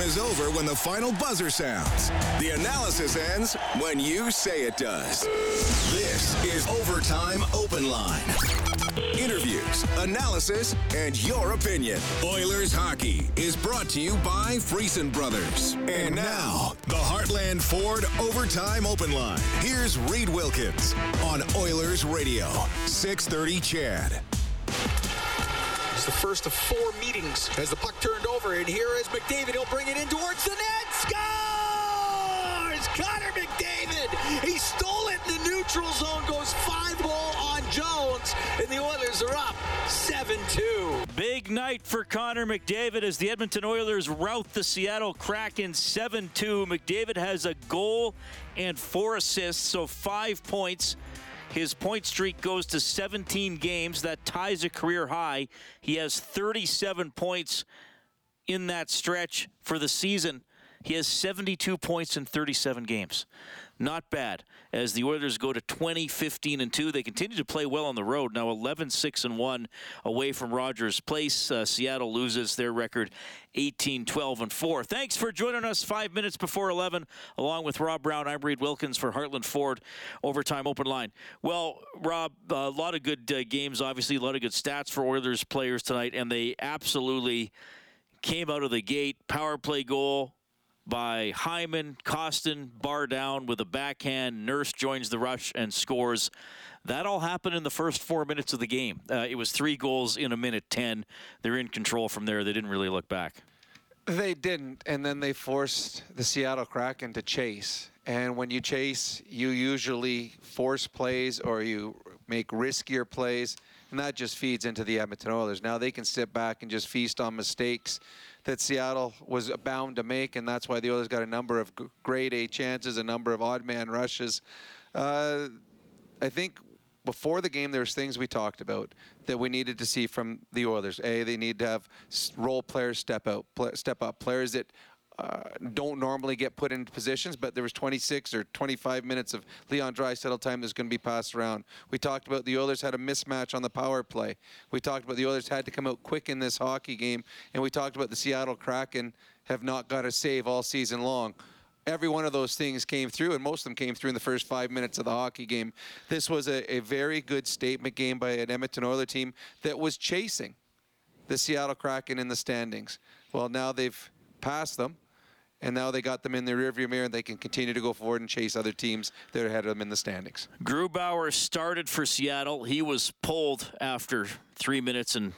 game is over when the final buzzer sounds. The analysis ends when you say it does. This is Overtime Open Line. Interviews, analysis, and your opinion. Oilers Hockey is brought to you by Friesen Brothers. And now, the Heartland Ford Overtime Open Line. Here's Reed Wilkins on Oilers Radio, 630 CHAD. It's the first of four meetings as the puck turned over, and here is McDavid. He'll bring it in towards the net. Scores! Connor McDavid! He stole it in the neutral zone, goes 5-0 on Jones, and the Oilers are up 7-2. Big night for Connor McDavid as the Edmonton Oilers rout the Seattle Kraken 7-2. McDavid has a goal and four assists, so 5 points. His point streak goes to 17 games. That ties a career high. He has 37 points in that stretch for the season. He has 72 points in 37 games. Not bad. As the Oilers go to 20-15-2, they continue to play well on the road. Now 11-6-1 away from Rogers Place. Seattle loses their record 18-12-4. Thanks for joining us 5 minutes before 11. Along with Rob Brown, I'm Reed Wilkins for Heartland Ford Overtime Open Line. Well, Rob, a lot of good games, obviously. A lot of good stats for Oilers players tonight. And they absolutely came out of the gate. Power play goal by Hyman, Kostin, bar down with a backhand. Nurse joins the rush and scores. That all happened in the first 4 minutes of the game. It was 3 goals in 1:10. They're in control from there. They didn't really look back. They didn't, and then they forced the Seattle Kraken to chase. And when you chase, you usually force plays or you make riskier plays, and that just feeds into the Edmonton Oilers. Now they can sit back and just feast on mistakes that Seattle was bound to make, and that's why the Oilers got a number of grade A chances, a number of odd man rushes. I think before the game, there's things we talked about that we needed to see from the Oilers. A, they need to have role players step up, players that don't normally get put into positions, but there was 26 or 25 minutes of Leon Draisaitl time that's going to be passed around. We talked about the Oilers had a mismatch on the power play. We talked about the Oilers had to come out quick in this hockey game, and we talked about the Seattle Kraken have not got a save all season long. Every one of those things came through, and most of them came through in the first 5 minutes of the hockey game. This was a very good statement game by an Edmonton Oilers team that was chasing the Seattle Kraken in the standings. Well, now they've passed them, and now they got them in their rearview mirror, and they can continue to go forward and chase other teams that are ahead of them in the standings. Grubauer started for Seattle. He was pulled after 3 minutes and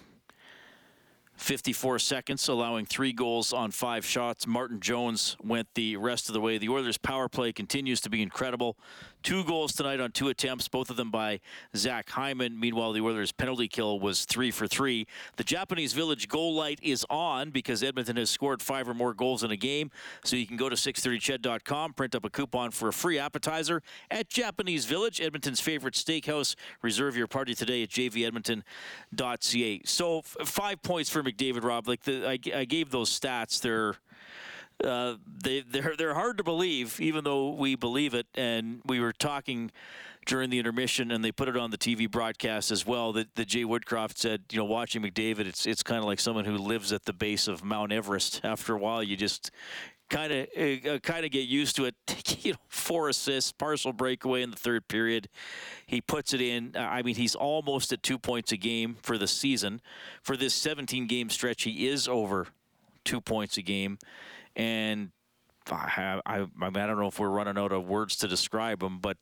54 seconds, allowing 3 goals on 5 shots. Martin Jones went the rest of the way. The Oilers' power play continues to be incredible. 2 goals tonight on 2 attempts, both of them by Zach Hyman. Meanwhile, the Oilers' penalty kill was 3 for 3. The Japanese Village goal light is on because Edmonton has scored 5 or more goals in a game. So you can go to 630ched.com, print up a coupon for a free appetizer at Japanese Village, Edmonton's favorite steakhouse. Reserve your party today at jvedmonton.ca. So 5 points for McDavid, Rob. Like I gave those stats. They're hard to believe, even though we believe it. And we were talking during the intermission, and they put it on the TV broadcast as well. That Jay Woodcroft said, you know, watching McDavid, it's kind of like someone who lives at the base of Mount Everest. After a while, you just kind of get used to it. You know, 4 assists, partial breakaway in the third period. He puts it in. I mean, he's almost at 2 points a game for the season. For this 17-game stretch, he is over 2 points a game. And I don't know if we're running out of words to describe him, but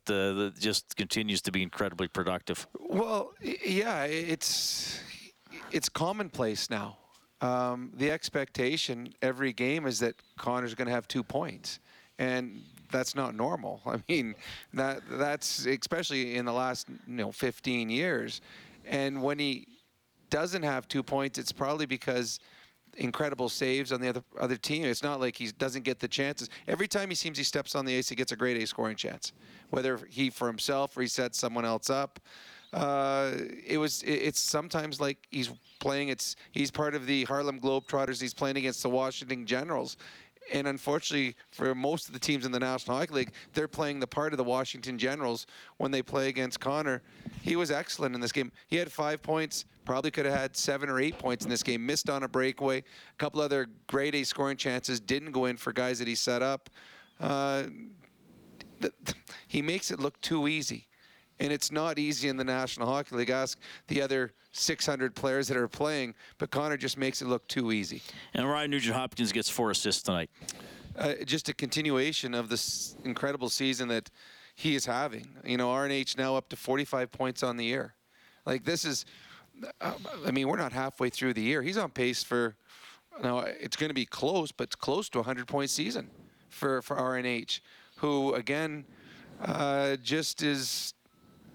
just continues to be incredibly productive. Well, yeah, it's commonplace now. The expectation every game is that Connor's going to have 2 points. And that's not normal. I mean, that's especially in the last 15 years. And when he doesn't have 2 points, it's probably because incredible saves on the other team. It's not like he doesn't get the chances. Every time he steps on the ice, he gets a grade A scoring chance, whether he for himself or he sets someone else up. It's sometimes like he's playing. He's part of the Harlem Globetrotters. He's playing against the Washington Generals. And unfortunately, for most of the teams in the National Hockey League, they're playing the part of the Washington Generals when they play against Connor. He was excellent in this game. He had 5 points, probably could have had 7 or 8 points in this game. Missed on a breakaway. A couple other grade A scoring chances didn't go in for guys that he set up. He makes it look too easy. And it's not easy in the National Hockey League. Ask the other 600 players that are playing, but Connor just makes it look too easy. And Ryan Nugent-Hopkins gets 4 assists tonight. Just a continuation of this incredible season that he is having. You know, RNH now up to 45 points on the year. Like, this is, I mean, we're not halfway through the year. He's on pace for, you know, it's going to be close, but it's close to a 100-point season for RNH, who, again, just is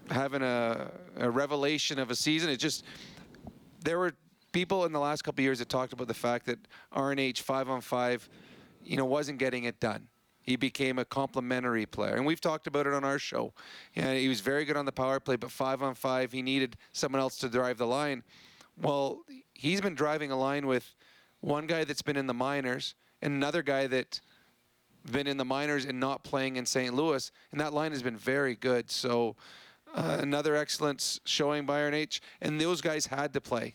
having a revelation of a season. It just, there were people in the last couple of years that talked about the fact that RNH 5-on-5, you know, wasn't getting it done. He became a complementary player, and we've talked about it on our show. And he was very good on the power play, but 5-on-5, he needed someone else to drive the line. Well, he's been driving a line with one guy that's been in the minors and another guy that's been in the minors and not playing in St. Louis, and that line has been very good. So another excellent showing by RNH, and those guys had to play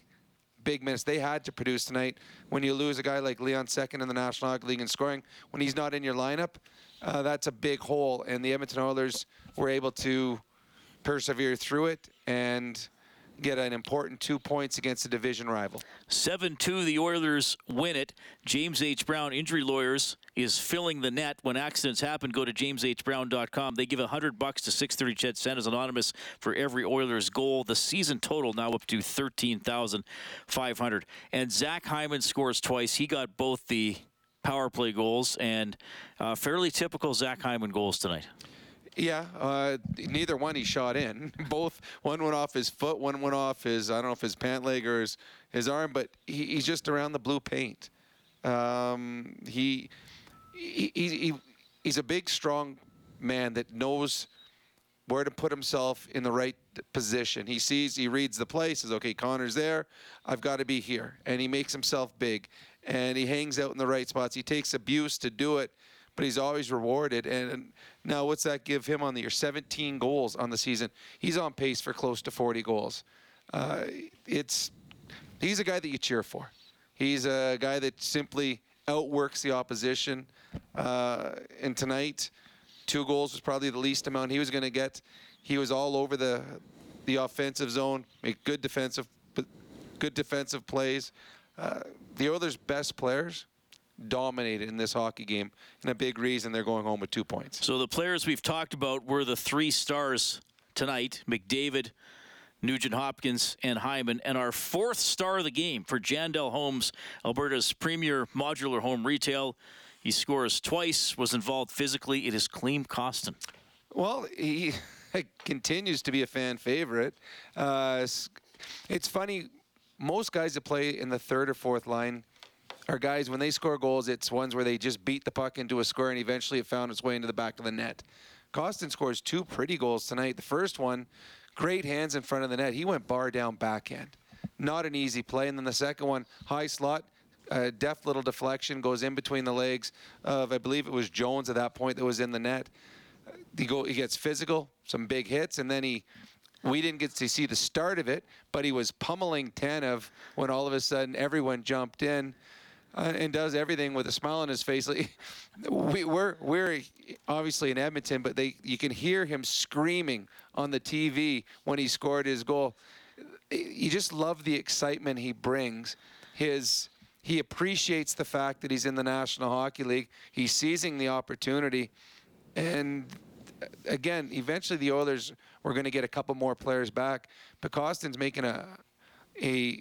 big minutes. They had to produce tonight. When you lose a guy like Leon second in the National Hockey League in scoring, when he's not in your lineup, that's a big hole, and the Edmonton Oilers were able to persevere through it and get an important 2 points against a division rival. 7-2, the Oilers win it. James H. Brown, Injury Lawyers, is filling the net. When accidents happen, go to jameshbrown.com. They give $100 to 630 Chet Santas Anonymous for every Oilers goal. The season total now up to 13,500. And Zach Hyman scores twice. He got both the power play goals and fairly typical Zach Hyman goals tonight. Yeah, neither one he shot in. Both, one went off his foot, one went off his, I don't know if his pant leg or his arm, but he's just around the blue paint. He's a big, strong man that knows where to put himself in the right position. He reads the play, says, okay, Connor's there, I've got to be here. And he makes himself big, and he hangs out in the right spots. He takes abuse to do it, but he's always rewarded. And now what's that give him on the year? 17 goals on the season. He's on pace for close to 40 goals. He's a guy that you cheer for. He's a guy that simply outworks the opposition. And tonight, 2 goals was probably the least amount he was going to get. He was all over the offensive zone, made good defensive plays. The Oilers' best players dominated in this hockey game, and a big reason they're going home with 2 points. So the players we've talked about were the 3 stars tonight, McDavid, Nugent-Hopkins, and Hyman. And our 4th star of the game for Jandel Holmes, Alberta's premier modular home retail. He scores twice, was involved physically. It is Klim Kostin. Well, he continues to be a fan favorite. It's funny, most guys that play in the 3rd or 4th line are guys, when they score goals, it's ones where they just beat the puck into a square and eventually it found its way into the back of the net. Kostin scores 2 pretty goals tonight. The first one, great hands in front of the net. He went bar down backhand. Not an easy play. And then the second one, high slot, deft little deflection, goes in between the legs of, I believe it was Jones at that point, that was in the net. He gets physical, some big hits, and then we didn't get to see the start of it, but he was pummeling Tanev when all of a sudden everyone jumped in. And does everything with a smile on his face. We're obviously in Edmonton, but you can hear him screaming on the TV when he scored his goal. You just love the excitement he brings. He appreciates the fact that he's in the National Hockey League. He's seizing the opportunity. And, again, eventually the Oilers were going to get a couple more players back. But Kostin's making a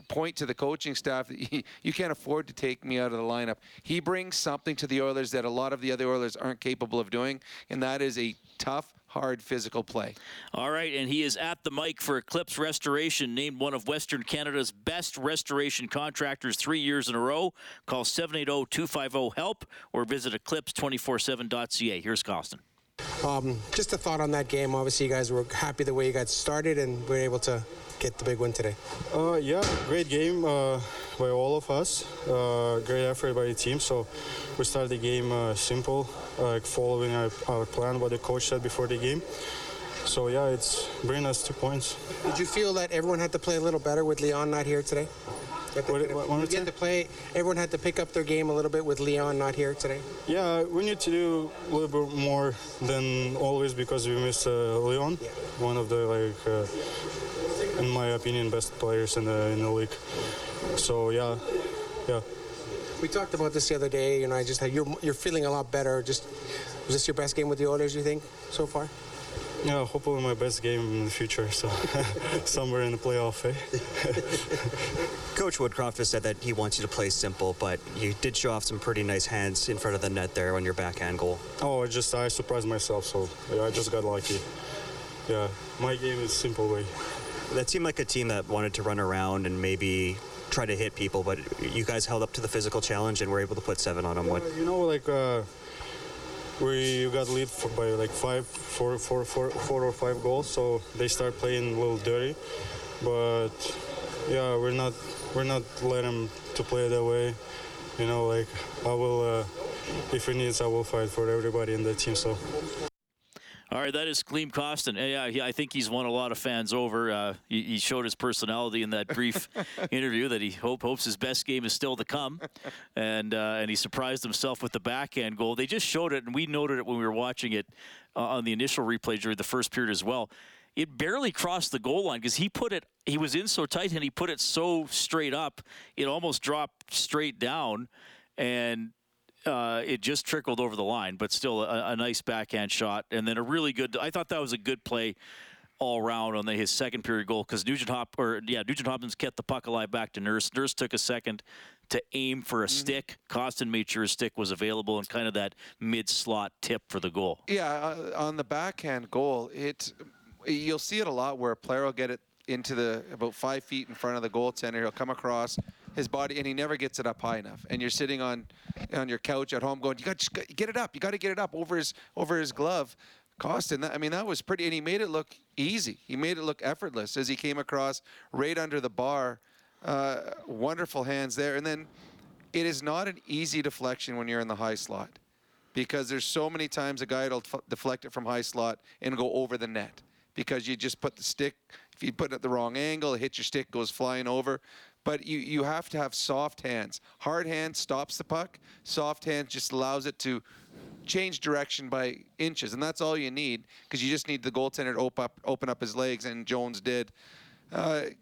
point to the coaching staff that you can't afford to take me out of the lineup. He brings something to the Oilers that a lot of the other Oilers aren't capable of doing, and that is a tough, hard physical play. All right, and he is at the mic for Eclipse Restoration, named one of Western Canada's best restoration contractors 3 years in a row. Call 780-250-HELP or visit eclipse247.ca. Here's Kostin. Just a thought on that game. Obviously, you guys were happy the way you got started and were able to get the big win today. Yeah, great game by all of us. Great effort by the team. So we started the game simple, like following our plan, what the coach said before the game. So, yeah, it's bringing us 2 points. Did you feel that everyone had to play a little better with Leon not here today? Everyone had to pick up their game a little bit with Leon not here today? Yeah, we need to do a little bit more than always because we missed Leon, one of the, in my opinion, best players in the league. So, yeah. We talked about this the other day, and I just had you're feeling a lot better. Just, was this your best game with the Oilers, you think, so far? Yeah, hopefully my best game in the future, so somewhere in the playoff, eh? Coach Woodcroft has said that he wants you to play simple, but you did show off some pretty nice hands in front of the net there on your backhand goal. Oh, I surprised myself, so I just got lucky. Yeah, my game is simple way. That seemed like a team that wanted to run around and maybe try to hit people, but you guys held up to the physical challenge and were able to put seven on them. Yeah, we got lead by four or five goals, so they start playing a little dirty. But yeah, we're not letting them to play that way. I will, if it needs, I will fight for everybody in the team. So. All right, that is Klim Kostin. Yeah, I think he's won a lot of fans over. He showed his personality in that brief interview that he hopes his best game is still to come, and he surprised himself with the backhand goal. They just showed it, and we noted it when we were watching it on the initial replay during the first period as well. It barely crossed the goal line because he was in so tight, and he put it so straight up, it almost dropped straight down, and it just trickled over the line, but still a nice backhand shot. And then a really good, I thought that was a good play all round on his second period goal because Nugent-Hopkins kept the puck alive back to Nurse. Nurse took a second to aim for a stick. Kostin made sure his stick was available and kind of that mid-slot tip for the goal. Yeah, on the backhand goal, you'll see it a lot where a player will get it into about 5 feet in front of the goaltender. He'll come across his body, and he never gets it up high enough. And you're sitting on your couch at home going, you got to get it up. You got to get it up over his glove. Kostin, that was pretty. And he made it look easy. He made it look effortless as he came across right under the bar. Wonderful hands there. And then it is not an easy deflection when you're in the high slot because there's so many times a guy will deflect it from high slot and go over the net because you just put the stick. If you put it at the wrong angle, it hits your stick, goes flying over. But you have to have soft hands. Hard hand stops the puck. Soft hand just allows it to change direction by inches. And that's all you need because you just need the goaltender to open up his legs, and Jones did.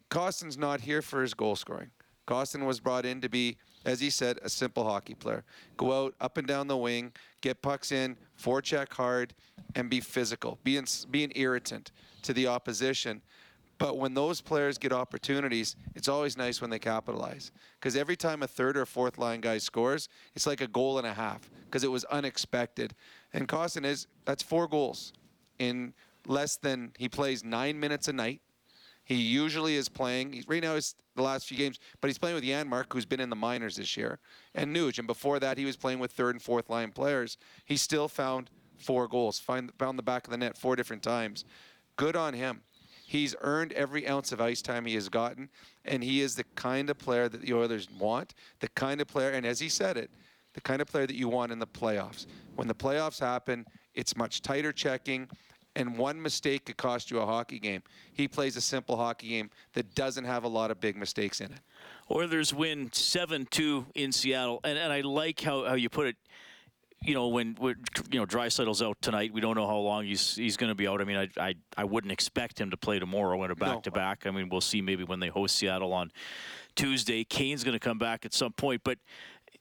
Kostin's not here for his goal scoring. Kostin was brought in to be, as he said, a simple hockey player. Go out, up and down the wing, get pucks in, forecheck hard, and be physical. Be an irritant to the opposition. But when those players get opportunities, it's always nice when they capitalize. Because every time a third or fourth line guy scores, it's like a goal and a half because it was unexpected. And Kostin that's four goals in less than, he plays 9 minutes a night. He usually is playing, right now it's the last few games, but he's playing with Janmark, who's been in the minors this year, and Nuge. And before that, he was playing with third and fourth line players. He still found four goals, found the back of the net four different times. Good on him. He's earned every ounce of ice time he has gotten, and he is the kind of player that the Oilers want, the kind of player, and as he said it, the kind of player that you want in the playoffs. When the playoffs happen, it's much tighter checking, and one mistake could cost you a hockey game. He plays a simple hockey game that doesn't have a lot of big mistakes in it. Oilers win 7-2 in Seattle, and I like how you put it. When Draisaitl's out tonight, we don't know how long he's going to be out. I wouldn't expect him to play tomorrow in a back-to-back. We'll see maybe when they host Seattle on Tuesday. Kane's going to come back at some point, but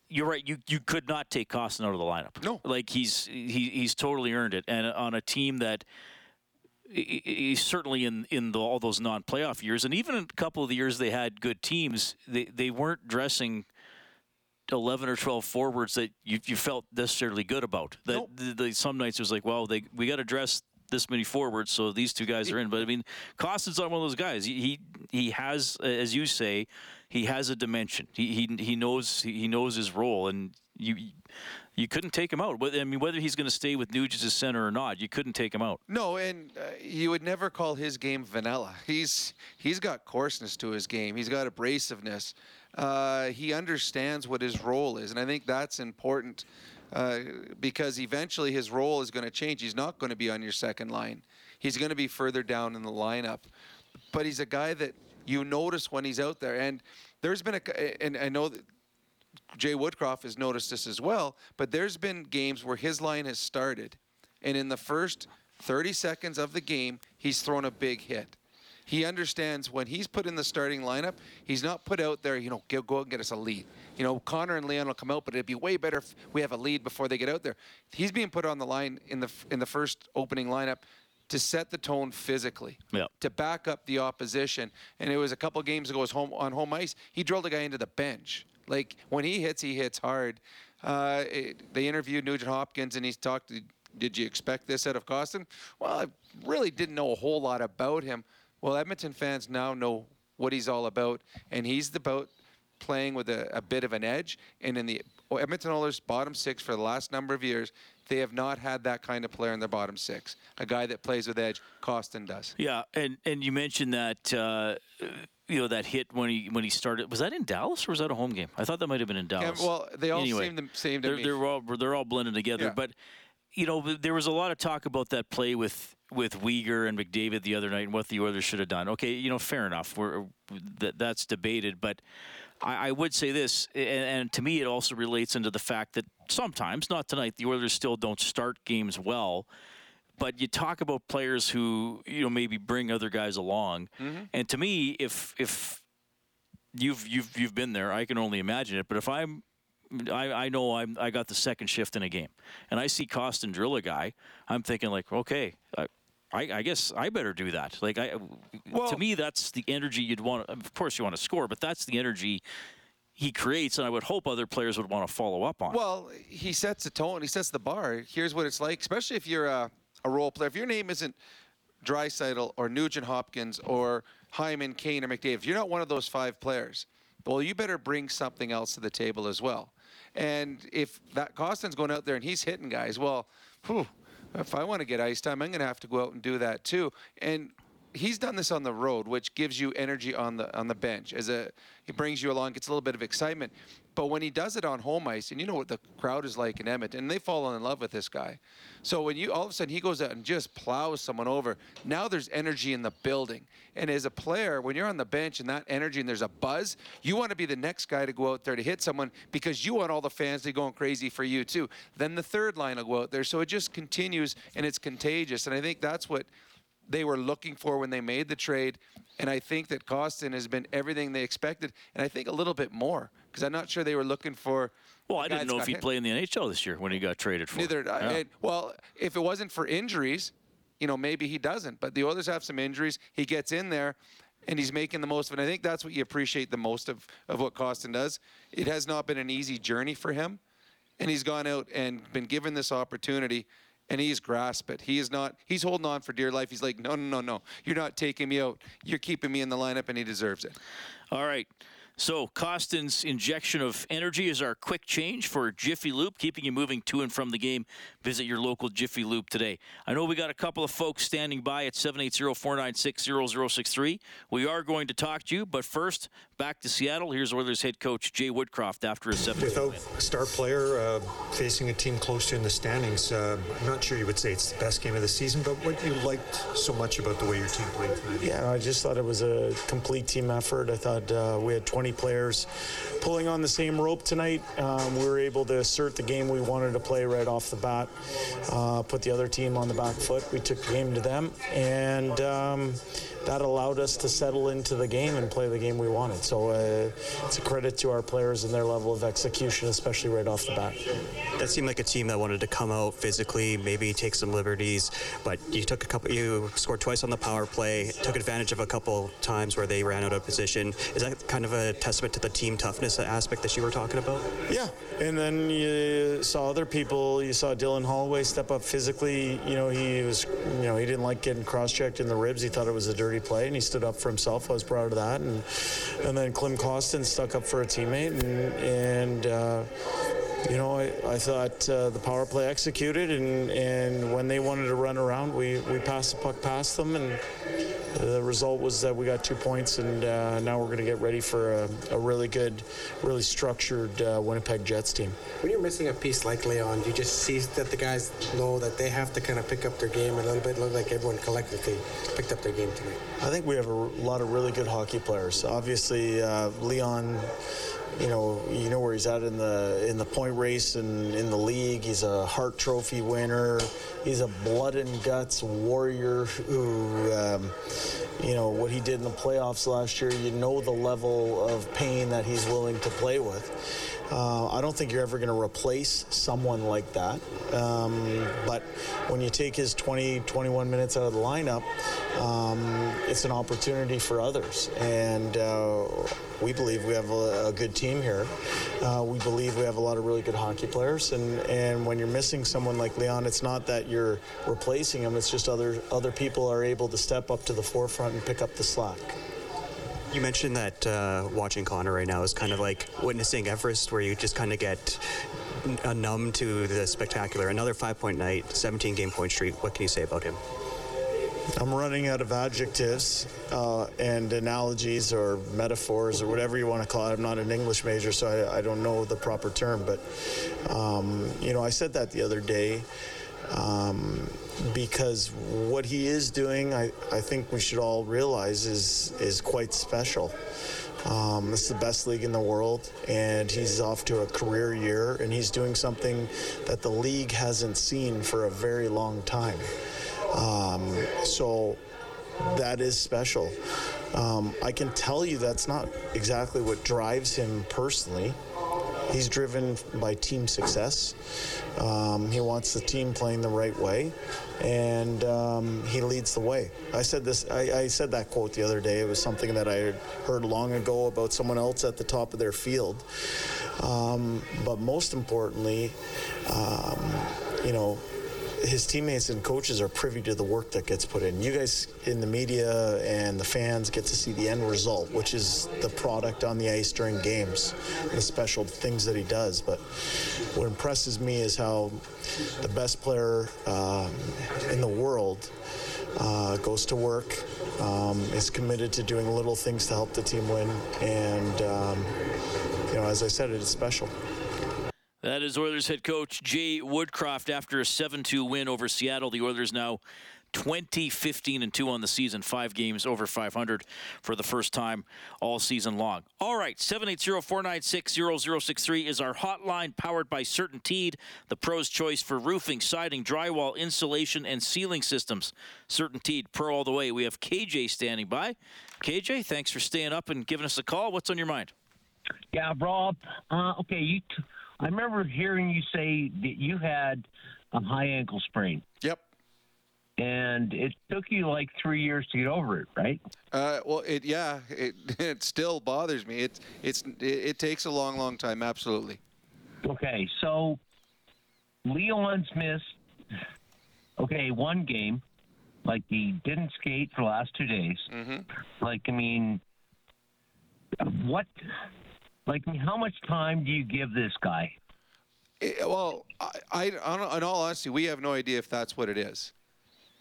you're right. You could not take Kostin out of the lineup. No, he's totally earned it, and on a team that he's certainly in all those non-playoff years, and even a couple of the years they had good teams, they weren't dressing 11 or 12 forwards that you felt necessarily good about. That nope. Some nights it was like, well, we got to dress this many forwards, so these two guys are in. But Kostin's not one of those guys. He has, as you say, he has a dimension. He knows his role, and You couldn't take him out. I mean, whether he's going to stay with Nugent as center or not, you couldn't take him out. No, and you would never call his game vanilla. He's got coarseness to his game. He's got abrasiveness. He understands what his role is, and I think that's important because eventually his role is going to change. He's not going to be on your second line. He's going to be further down in the lineup. But he's a guy that you notice when he's out there. And there's been and I know that Jay Woodcroft has noticed this as well, but there's been games where his line has started, and in the first 30 seconds of the game, he's thrown a big hit. He understands when he's put in the starting lineup, he's not put out there, go out and get us a lead. Connor and Leon will come out, but it'd be way better if we have a lead before they get out there. He's being put on the line in the first opening lineup to set the tone physically, to back up the opposition. And it was a couple games ago on home ice, he drilled a guy into the bench. Like, when he hits hard. They interviewed Nugent-Hopkins, and he's talked, did you expect this out of Kostin? Well, I really didn't know a whole lot about him. Well, Edmonton fans now know what he's all about, and he's about playing with a bit of an edge. And in the Edmonton Oilers' bottom six for the last number of years, they have not had that kind of player in their bottom six, a guy that plays with edge. Kostin does. Yeah, and you mentioned that... that hit when he started, was that in Dallas or was that a home game? I thought that might have been in Dallas. Yeah, well, they all seemed the same to me. They're all blended together. Yeah. But there was a lot of talk about that play with Weegar and McDavid the other night and what the Oilers should have done. Okay, fair enough. That's debated, but I would say this, and to me it also relates into the fact that sometimes, not tonight, the Oilers still don't start games well. But you talk about players who, maybe bring other guys along. Mm-hmm. And to me, if you've been there, I can only imagine it. But if I got the second shift in a game, and I see Kostin drill a guy, I'm thinking like, okay, I guess I better do that. To me, that's the energy you'd want. Of course, you want to score, but that's the energy he creates, and I would hope other players would want to follow up on. Well, he sets the tone. He sets the bar. Here's what it's like, especially if you're a role player. If your name isn't Draisaitl or Nugent-Hopkins or Hyman, Kane, or McDavid, if you're not one of those five players, well, you better bring something else to the table as well. And if that Kostin's going out there and he's hitting guys, if I want to get ice time, I'm going to have to go out and do that too. And he's done this on the road, which gives you energy on the bench. He brings you along, gets a little bit of excitement. But when he does it on home ice, and you know what the crowd is like in Edmonton, and they fall in love with this guy. So when all of a sudden he goes out and just plows someone over, now there's energy in the building. And as a player, when you're on the bench and that energy and there's a buzz, you want to be the next guy to go out there to hit someone because you want all the fans to be going crazy for you too. Then the third line will go out there. So it just continues, and it's contagious. And I think that's what they were looking for when they made the trade. And I think that Kostin has been everything they expected, and I think a little bit more, because I'm not sure they were looking for... Well, I didn't know if he'd play in the NHL this year when he got traded for. Neither did I. Yeah. Well, if it wasn't for injuries, maybe he doesn't. But the Oilers have some injuries. He gets in there, and he's making the most of it. I think that's what you appreciate the most of what Kostin does. It has not been an easy journey for him, and he's gone out and been given this opportunity, and he's grasped it. He's holding on for dear life. He's like, no. You're not taking me out. You're keeping me in the lineup, and he deserves it. All right. So Kostin's injection of energy is our quick change for Jiffy Lube, keeping you moving to and from the game. Visit your local Jiffy Lube today. I know we got a couple of folks standing by at 780-496-0063. We are going to talk to you, but first, back to Seattle. Here's Oilers head coach Jay Woodcroft after a 7-2 without a star player facing a team close to in the standings. I'm not sure you would say it's the best game of the season, but what you liked so much about the way your team played tonight? Yeah, I just thought it was a complete team effort. I thought we had 20 players pulling on the same rope tonight. We were able to assert the game we wanted to play right off the bat, put the other team on the back foot. We took the game to them, and that allowed us to settle into the game and play the game we wanted. So it's a credit to our players and their level of execution, especially right off the bat. That seemed like a team that wanted to come out physically, maybe take some liberties, but you scored twice on the power play, took advantage of a couple times where they ran out of position. Is that kind of a testament to the team toughness aspect that you were talking about? Yeah, and then you saw other people. You saw Dylan Holloway step up physically. He was, he didn't like getting cross-checked in the ribs. He thought it was a dirty play, and he stood up for himself. I was proud of that. And then Klim Kostin stuck up for a teammate, and I thought the power play executed, and when they wanted to run around, we passed the puck past them, and the result was that we got 2 points, and now we're going to get ready for a really good, really structured Winnipeg Jets team. When you're missing a piece like Leon, you just see that the guys know that they have to kind of pick up their game a little bit. It looked like everyone collectively picked up their game tonight. I think we have a lot of really good hockey players. Obviously, Leon, you know where he's at in the point race and in the league. He's a Hart Trophy winner. He's a blood and guts warrior who, what he did in the playoffs last year, the level of pain that he's willing to play with. I don't think you're ever going to replace someone like that. But when you take his 20, 21 minutes out of the lineup, it's an opportunity for others. And we believe we have a good team here. We believe we have a lot of really good hockey players. And when you're missing someone like Leon, it's not that you're replacing him. It's just other people are able to step up to the forefront and pick up the slack. You mentioned that watching Connor right now is kind of like witnessing Everest, where you just kind of get numb to the spectacular. Another 5-point night, 17-game point streak. What can you say about him? I'm running out of adjectives and analogies or metaphors or whatever you want to call it. I'm not an English major, so I don't know the proper term. But, I said that the other day. Because what he is doing, I think we should all realize, is quite special. This is the best league in the world, and he's off to a career year, and he's doing something that the league hasn't seen for a very long time. So that is special. I can tell you that's not exactly what drives him personally. He's driven by team success. He wants the team playing the right way, and he leads the way. I said that quote the other day. It was something that I heard long ago about someone else at the top of their field. But most importantly, his teammates and coaches are privy to the work that gets put in. You guys in the media and the fans get to see the end result, which is the product on the ice during games, the special things that he does. But what impresses me is how the best player in the world goes to work, is committed to doing little things to help the team win. And, as I said, it is special. That is Oilers head coach Jay Woodcroft after a 7-2 win over Seattle. The Oilers now 20-15-2 on the season, 5 games over .500 for the first time all season long. All right, 780-496-0063 is our hotline, powered by CertainTeed, the pro's choice for roofing, siding, drywall, insulation, and ceiling systems. CertainTeed, pro all the way. We have KJ standing by. KJ, thanks for staying up and giving us a call. What's on your mind? Yeah, Rob. Okay, you... I remember hearing you say that you had a high ankle sprain. Yep. And it took you like 3 years to get over it, right? It still bothers me. It takes a long time, absolutely. Okay, so Leon's missed, one game. Like, he didn't skate for the last 2 days. Mm-hmm. How much time do you give this guy? In all honesty, we have no idea if that's what it is.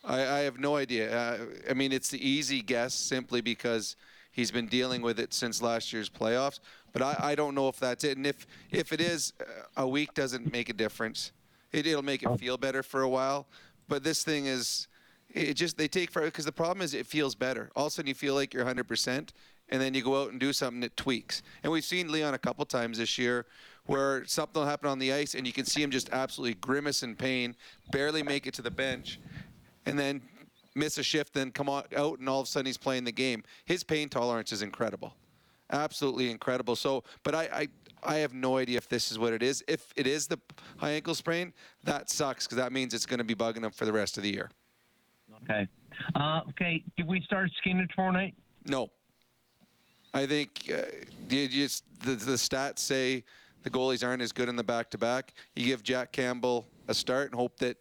I have no idea. It's the easy guess simply because he's been dealing with it since last year's playoffs. But I don't know if that's it. And if it is, a week doesn't make a difference. It'll make it feel better for a while. But this thing is, they take forever, because the problem is it feels better. All of a sudden you feel like you're 100%. And then you go out and do something that tweaks. And we've seen Leon a couple times this year where something will happen on the ice and you can see him just absolutely grimace in pain, barely make it to the bench, and then miss a shift, then come out and all of a sudden he's playing the game. His pain tolerance is incredible. Absolutely incredible. So, but I have no idea if this is what it is. If it is the high ankle sprain, that sucks, because that means it's going to be bugging him for the rest of the year. Okay. Did we start Skinner tomorrow night? No. I think the stats say the goalies aren't as good in the back-to-back. You give Jack Campbell a start and hope that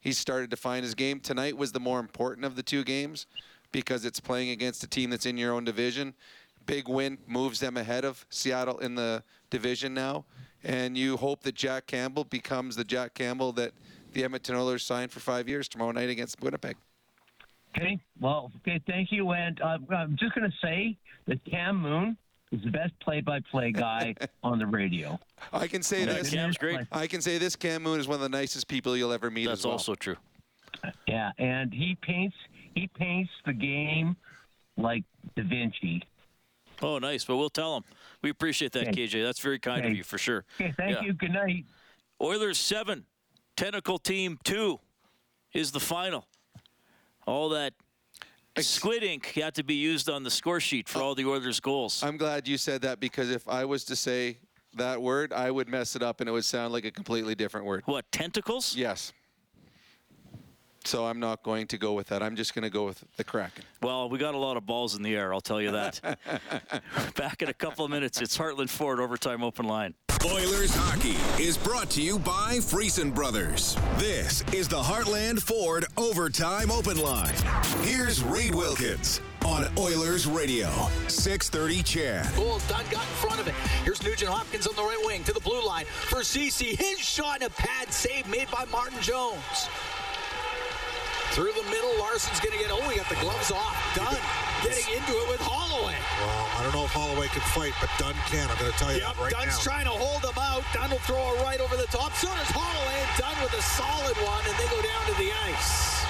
he's started to find his game. Tonight was the more important of the two games because it's playing against a team that's in your own division. Big win moves them ahead of Seattle in the division now. And you hope that Jack Campbell becomes the Jack Campbell that the Edmonton Oilers signed for 5 years tomorrow night against Winnipeg. Okay. Well, okay, thank you. And I'm just going to say that Cam Moon is the best play-by-play guy on the radio. I can say this. Cam's great. I can say this. Cam Moon is one of the nicest people you'll ever meet. That's also true. Yeah, and he paints the game like Da Vinci. Oh, nice. Well, we'll tell him. We appreciate that, KJ. That's very kind of you, for sure. Okay, thank you. Good night. Oilers 7, Tentacle Team 2 is the final. All that squid ink had to be used on the score sheet for all the Oilers' goals. I'm glad you said that, because if I was to say that word, I would mess it up, and it would sound like a completely different word. What, tentacles? Yes. So I'm not going to go with that. I'm just going to go with the Kraken. Well, we got a lot of balls in the air, I'll tell you that. Back in a couple of minutes, it's Heartland Ford Overtime Open Line. Oilers Hockey is brought to you by Friesen Brothers. This is the Heartland Ford Overtime Open Line. Here's Reid Wilkins on Oilers Radio, 6:30 Chad. Bulls done got in front of it. Here's Nugent-Hopkins on the right wing to the blue line for CeCe. His shot, and a pad save made by Martin Jones. Through the middle, Larson's going to get... Oh, he got the gloves off. Dunn getting into it with Holloway. Well, I don't know if Holloway can fight, but Dunn can. I'm going to tell you that right now. Dunn's trying to hold him out. Dunn will throw a right over the top. So does Holloway, and Dunn with a solid one, and they go down to the ice.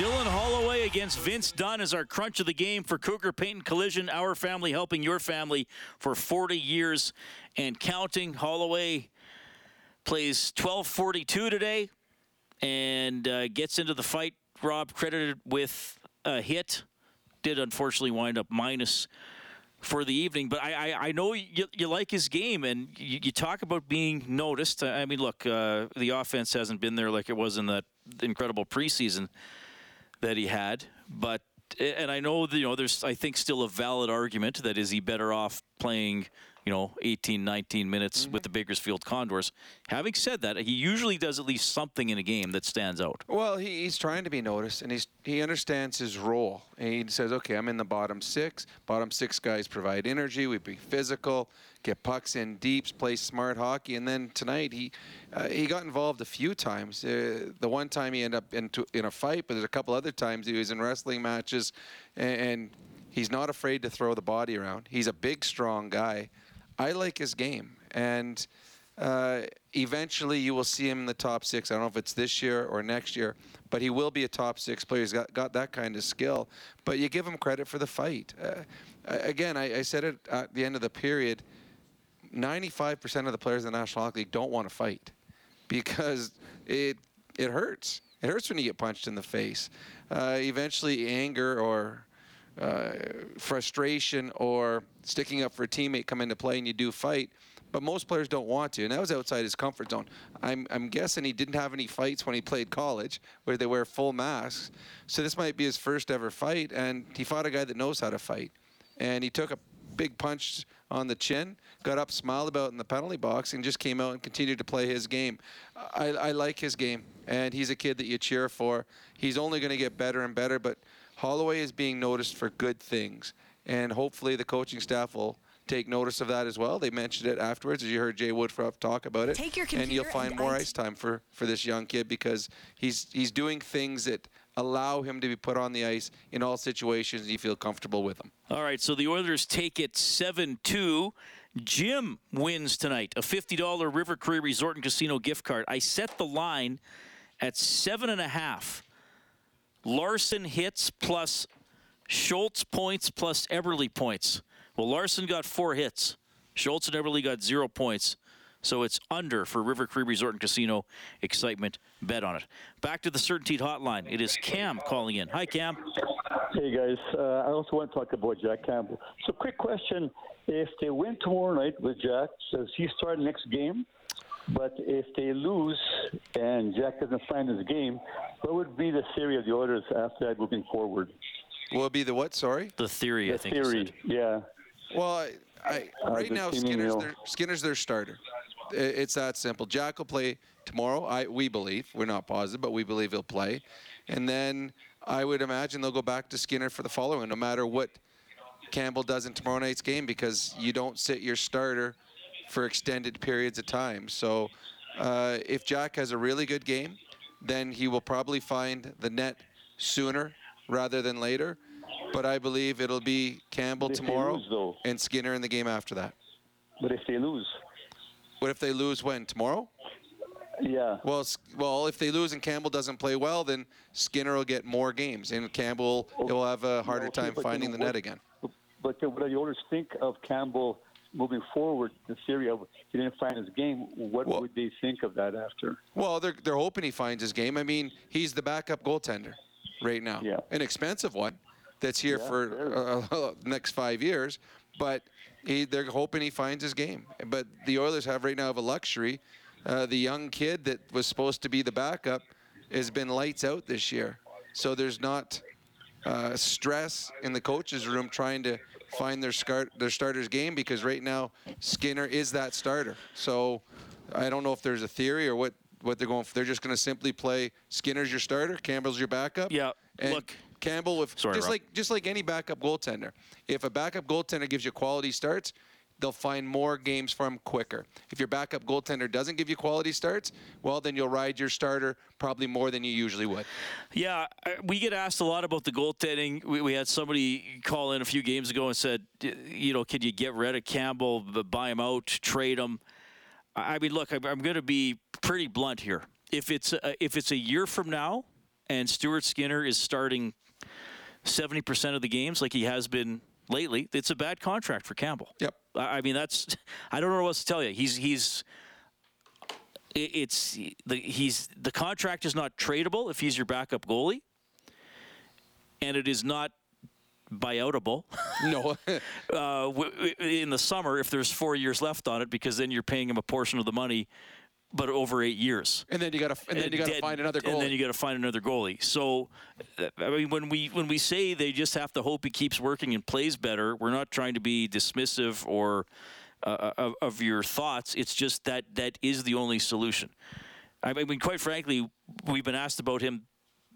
Dylan Holloway against Vince Dunn is our crunch of the game for Cougar Paint and Collision. Our family helping your family for 40 years and counting. Holloway plays 12:42 today. And gets into the fight, Rob, credited with a hit. Did unfortunately wind up minus for the evening. But I know you like his game, and you talk about being noticed. I mean, look, the offense hasn't been there like it was in that incredible preseason that he had. But, and I know, there's, I think, still a valid argument that is he better off playing 18, 19 minutes with the Bakersfield Condors. Having said that, he usually does at least something in a game that stands out. Well, he's trying to be noticed, and he understands his role. And he says, okay, I'm in the bottom six. Bottom six guys provide energy. We be physical, get pucks in deeps, play smart hockey. And then tonight, he got involved a few times. The one time he ended up in a fight, but there's a couple other times he was in wrestling matches, and he's not afraid to throw the body around. He's a big, strong guy. I like his game, and eventually you will see him in the top six. I don't know if it's this year or next year, but he will be a top six player. He's got that kind of skill, but you give him credit for the fight. Again, I said it at the end of the period, 95% of the players in the National Hockey League don't want to fight because it hurts. It hurts when you get punched in the face. Eventually anger or frustration or sticking up for a teammate come into play, and you do fight, but most players don't want to, and that was outside his comfort zone. I'm guessing he didn't have any fights when he played college where they wear full masks, so this might be his first ever fight, and he fought a guy that knows how to fight, and he took a big punch on the chin, got up, smiled about in the penalty box, and just came out and continued to play his game. I like his game, and he's a kid that you cheer for. He's only going to get better and better, but Holloway is being noticed for good things, and hopefully the coaching staff will take notice of that as well. They mentioned it afterwards, as you heard Jay Woodcroft talk about it. Take your computer, and you'll find more ice time for this young kid, because he's doing things that allow him to be put on the ice in all situations, and you feel comfortable with him. All right, so the Oilers take it 7-2. Jim wins tonight, a $50 River Cree Resort and Casino gift card. I set the line at 7.5. Larson hits plus Schultz points plus Eberle points. Well, Larson got 4 hits. Schultz and Eberle got 0 points. So it's under for River Cree Resort and Casino. Excitement, bet on it. Back to the CertainTeed hotline. It is Cam calling in. Hi, Cam. Hey, guys. I also want to talk about Jack Campbell. So quick question. If they win tomorrow night with Jack, does he start next game? But if they lose and Jack doesn't sign his game, what would be the theory of the Oilers after that moving forward? Will it be the what, sorry? The theory, I think. The theory, yeah. Well, right now, Skinner's their starter. It's that simple. Jack will play tomorrow, we believe. We're not positive, but we believe he'll play. And then I would imagine they'll go back to Skinner for the following, no matter what Campbell does in tomorrow night's game, because you don't sit your starter for extended periods of time. So if Jack has a really good game, then he will probably find the net sooner rather than later. But I believe it'll be Campbell tomorrow and Skinner in the game after that. But if they lose? What if they lose when? Tomorrow? Yeah. Well, if they lose and Campbell doesn't play well, then Skinner will get more games, and Campbell will have a harder time finding the net again. But what do the owners think of Campbell moving forward in Syria? He didn't find his game. What would they think of that after? Well, they're hoping he finds his game. I mean, he's the backup goaltender right now. Yeah. An expensive one that's here for the next 5 years. But they're hoping he finds his game. But the Oilers have right now have a luxury. The young kid that was supposed to be the backup has been lights out this year. So there's not stress in the coach's room trying to find their starter's game, because right now Skinner is that starter. So I don't know if there's a theory or what they're going for. They're just going to simply play Skinner's your starter, Campbell's your backup. Yeah, and look. Campbell, just like any backup goaltender, if a backup goaltender gives you quality starts, they'll find more games for him quicker. If your backup goaltender doesn't give you quality starts, well, then you'll ride your starter probably more than you usually would. Yeah, we get asked a lot about the goaltending. We had somebody call in a few games ago and said, you know, could you get rid of Campbell, buy him out, trade him? I mean, look, I'm going to be pretty blunt here. If it's a year from now and Stuart Skinner is starting 70% of the games like he has been lately, it's a bad contract for Campbell. Yep. I mean, I don't know what else to tell you. The contract is not tradable if he's your backup goalie, and it is not buyoutable. No. In the summer, if there's 4 years left on it, because then you're paying him a portion of the money, but over 8 years. And then you got to find another goalie. So, I mean, when we say they just have to hope he keeps working and plays better, we're not trying to be dismissive or of your thoughts. It's just that is the only solution. I mean, quite frankly, we've been asked about him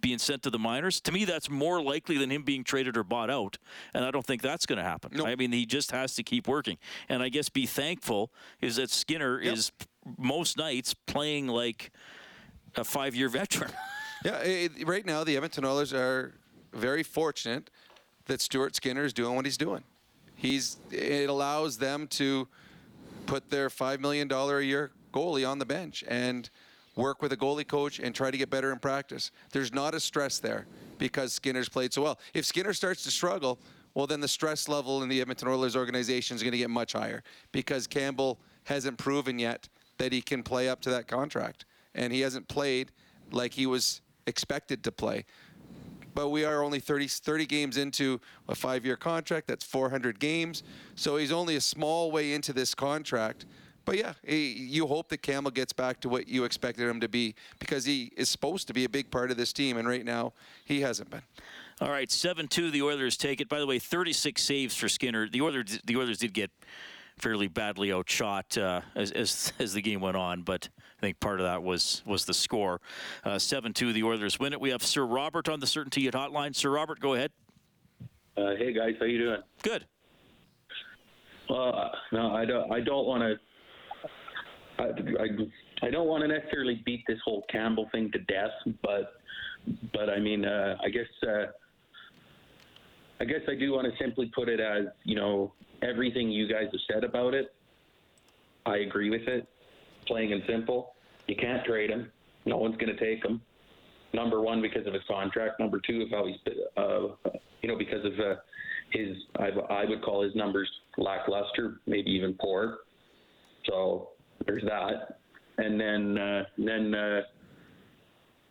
being sent to the minors. To me, that's more likely than him being traded or bought out, and I don't think that's going to happen. Nope. I mean, he just has to keep working. And I guess be thankful is that Skinner is most nights playing like a 5-year veteran. Right now the Edmonton Oilers are very fortunate that Stuart Skinner is doing what he's doing. It allows them to put their $5 million a year goalie on the bench and work with a goalie coach and try to get better in practice. There's not a stress there because Skinner's played so well. If Skinner starts to struggle, well, then the stress level in the Edmonton Oilers organization is going to get much higher, because Campbell hasn't proven yet that he can play up to that contract, and he hasn't played like he was expected to play. But we are only 30 games into a 5-year contract. That's 400 games, so he's only a small way into this contract. But yeah, you hope that Campbell gets back to what you expected him to be, because he is supposed to be a big part of this team, and right now he hasn't been. All right, 7-2, the Oilers take it. By the way, 36 saves for Skinner. The Oilers did get fairly badly outshot as the game went on, but I think part of that was the score. 7-2, the Oilers win it. We have Sir Robert on the CertainTeed hotline. Sir Robert, go ahead. Hey guys, how you doing? Good. No, I don't want to. I don't want to necessarily beat this whole Campbell thing to death, but I mean, I guess I do want to simply put it as, you know, everything you guys have said about it, I agree with it. Plain and simple. You can't trade him. No one's going to take him. Number one, because of his contract. Number two, of how he's, because of his, I would call his numbers lackluster, maybe even poor. So there's that. And then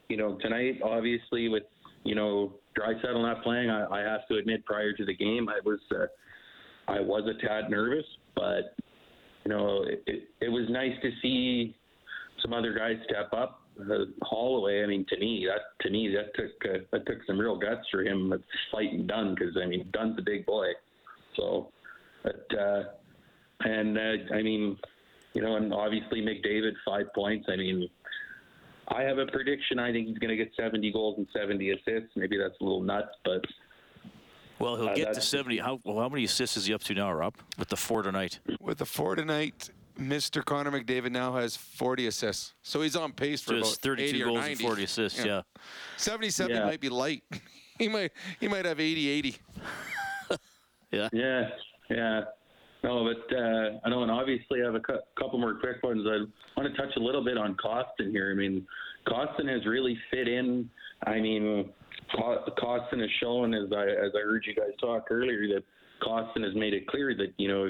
you know, tonight, obviously, with, you know, Draisaitl not playing, I have to admit, prior to the game, I was a tad nervous, but, you know, it was nice to see some other guys step up. Holloway, I mean, to me that took some real guts for him fighting Dunn, because I mean, Dunn's a big boy. So, I mean, you know, and obviously McDavid, 5 points. I mean, I have a prediction. I think he's going to get 70 goals and 70 assists. Maybe that's a little nuts, but. Well, he'll get to 70. How many assists is he up to now, Rob, with the four tonight? With the four tonight, Mr. Connor McDavid now has 40 assists. So he's on pace for just about 80 goals or 90. And 40 assists, yeah. 77 might be light. He might have 80. Yeah. No, but I know, and obviously I have a couple more quick ones. I want to touch a little bit on Kostin here. I mean, Kostin has really fit in. I mean, Kostin has shown, as I heard you guys talk earlier, that Kostin has made it clear that, you know,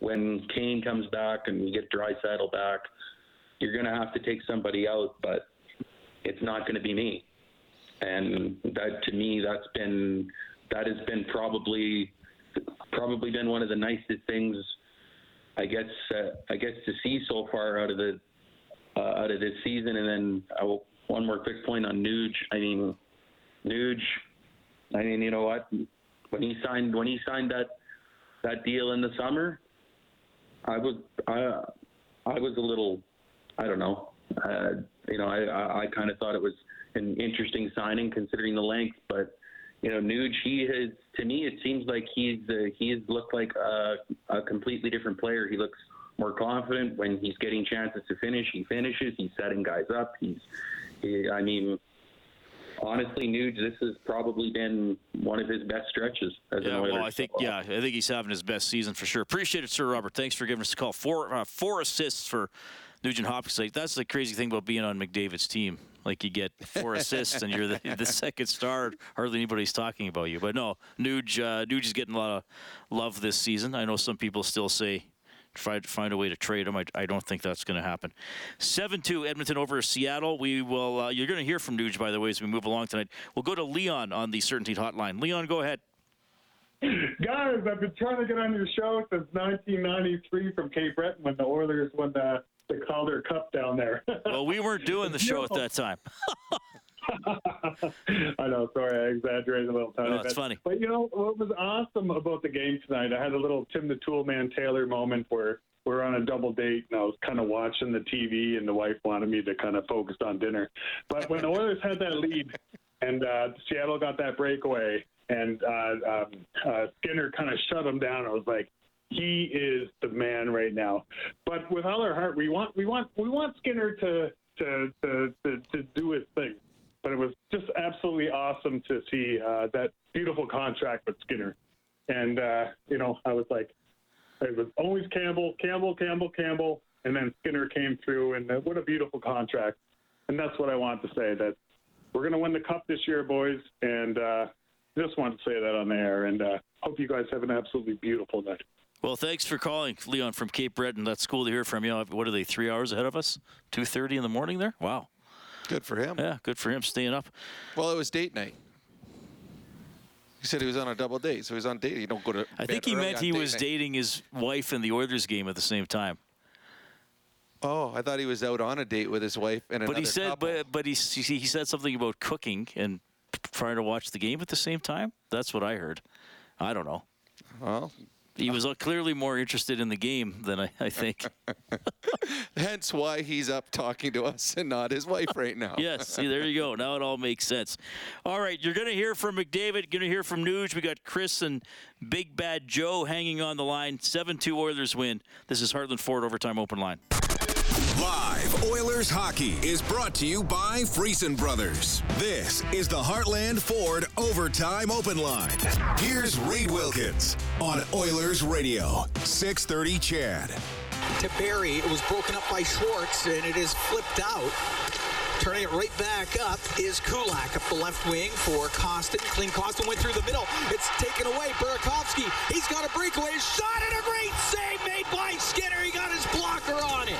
when Kane comes back and you get Draisaitl back, you're going to have to take somebody out, but it's not going to be me. And that, to me, that has been probably been one of the nicest things I guess to see so far out of this season. And then one more quick point on Nuge. I mean, you know what? When he signed that deal in the summer, I was a little, I don't know. You know, I kind of thought it was an interesting signing considering the length, but you know, Nuge, to me, it seems like he's looked like a completely different player. He looks more confident when he's getting chances to finish. He finishes. He's setting guys up. I mean, honestly, Nuge, this has probably been one of his best stretches as an Oilers. Well, I think he's having his best season for sure. Appreciate it, Sir Robert. Thanks for giving us a call. Four assists for Nugent-Hopkins. Like, that's the crazy thing about being on McDavid's team. Like, you get four assists and you're the second star. Hardly anybody's talking about you. But no, Nuge is getting a lot of love this season. I know some people still say try to find a way to trade him. I don't think that's going to happen. 7-2 Edmonton over Seattle. We will. You're going to hear from Nuge, by the way, as we move along tonight. We'll go to Leon on the CertainTeed Hotline. Leon, go ahead. Guys, I've been trying to get on your show since 1993 from Cape Breton when the Oilers won the Calder Cup down there. Well, we weren't doing the show at that time. I know, sorry, I exaggerated a little. No, it's funny. But, you know, what was awesome about the game tonight, I had a little Tim the Toolman Taylor moment where we're on a double date and I was kind of watching the TV and the wife wanted me to kind of focus on dinner. But when the Oilers had that lead and Seattle got that breakaway and Skinner kind of shut him down, I was like, he is the man right now. But with all our heart, we want Skinner to do his thing. But it was just absolutely awesome to see that beautiful contract with Skinner. And, you know, I was like, it was always Campbell. And then Skinner came through, and what a beautiful contract. And that's what I want to say, that we're going to win the Cup this year, boys. And just wanted to say that on the air. And hope you guys have an absolutely beautiful night. Well, thanks for calling, Leon, from Cape Breton. That's cool to hear from you. What are they, 3 hours ahead of us? 2:30 in the morning there? Wow. Good for him. Yeah, good for him staying up. Well, it was date night. He said he was on a double date, so he's on date. You don't go to. I think he meant he was dating his wife in the Oilers game at the same time. Oh, I thought he was out on a date with his wife and another couple. But he said something about cooking and trying to watch the game at the same time. That's what I heard. I don't know. Well. He was clearly more interested in the game than I think. Hence why he's up talking to us and not his wife right now. Yes, see, there you go. Now it all makes sense. All right, you're going to hear from McDavid, going to hear from Nuge. We got Chris and Big Bad Joe hanging on the line. 7-2 Oilers win. This is Heartland Ford Overtime Open Line. Live Oilers Hockey is brought to you by Friesen Brothers. This is the Heartland Ford Overtime Open Line. Here's Reed Wilkins on Oilers Radio, 6:30 Chad. To Barrie, it was broken up by Schwartz, and it is flipped out. Turning it right back up is Kulak up the left wing for Kostin. Klim Kostin went through the middle. It's taken away. Burakovsky, he's got a breakaway shot and a great save made by Skinner. He got his blocker on it.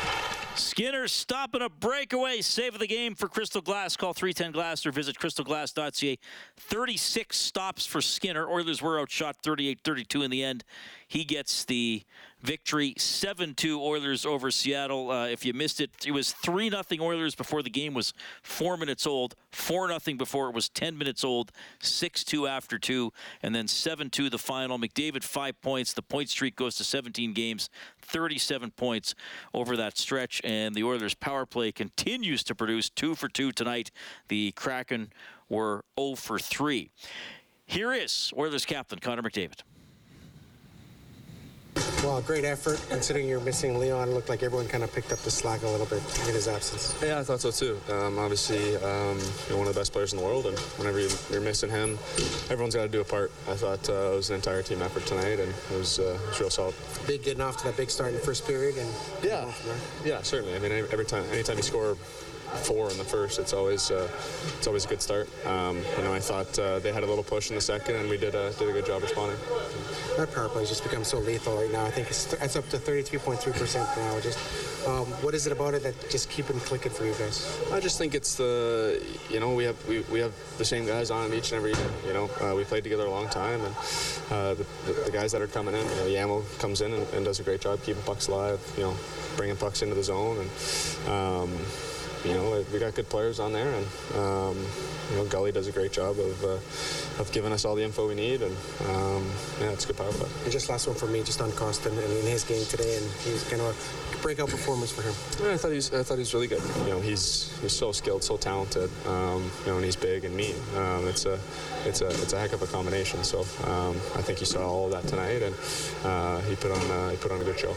Skinner stopping a breakaway. Save of the game for Crystal Glass. Call 310-GLASS or visit crystalglass.ca. 36 stops for Skinner. Oilers were outshot 38-32 in the end. He gets the victory. 7-2 Oilers over Seattle. If you missed it, it was 3-0 Oilers before the game was 4 minutes old, 4-0 before it was 10 minutes old, 6-2 after 2, and then 7-2 the final. McDavid 5 points. The point streak goes to 17 games, 37 points over that stretch, and the Oilers' power play continues to produce 2-for-2 tonight. The Kraken were 0-for-3. Here is Oilers captain Connor McDavid. Well, great effort considering you're missing Leon. It looked like everyone kind of picked up the slack a little bit in his absence. Yeah, I thought so too. Obviously, you're one of the best players in the world, and whenever you're missing him, everyone's got to do a part. I thought it was an entire team effort tonight, and it was real solid. Big getting off to that big start in the first period, and yeah, certainly. I mean, anytime you score four in the first, it's always a good start. I thought they had a little push in the second, and we did a good job responding. That power play has just become so lethal right now. I think it's up to 33.3% now. What is it about it that just keep them clicking for you guys? I just think it's the we have the same guys on each and every year. We played together a long time, and the guys that are coming in, Yamo comes in and does a great job keeping pucks alive. Bringing pucks into the zone, and we got good players on there, and Gully does a great job of giving us all the info we need, and it's a good power play. And just last one for me, just on Kostin in his game today, and he's kind of a breakout performance for him. Yeah, I thought he was really good. He's so skilled, so talented, and he's big and mean. It's a heck of a combination. So I think you saw all of that tonight, and he put on a good show.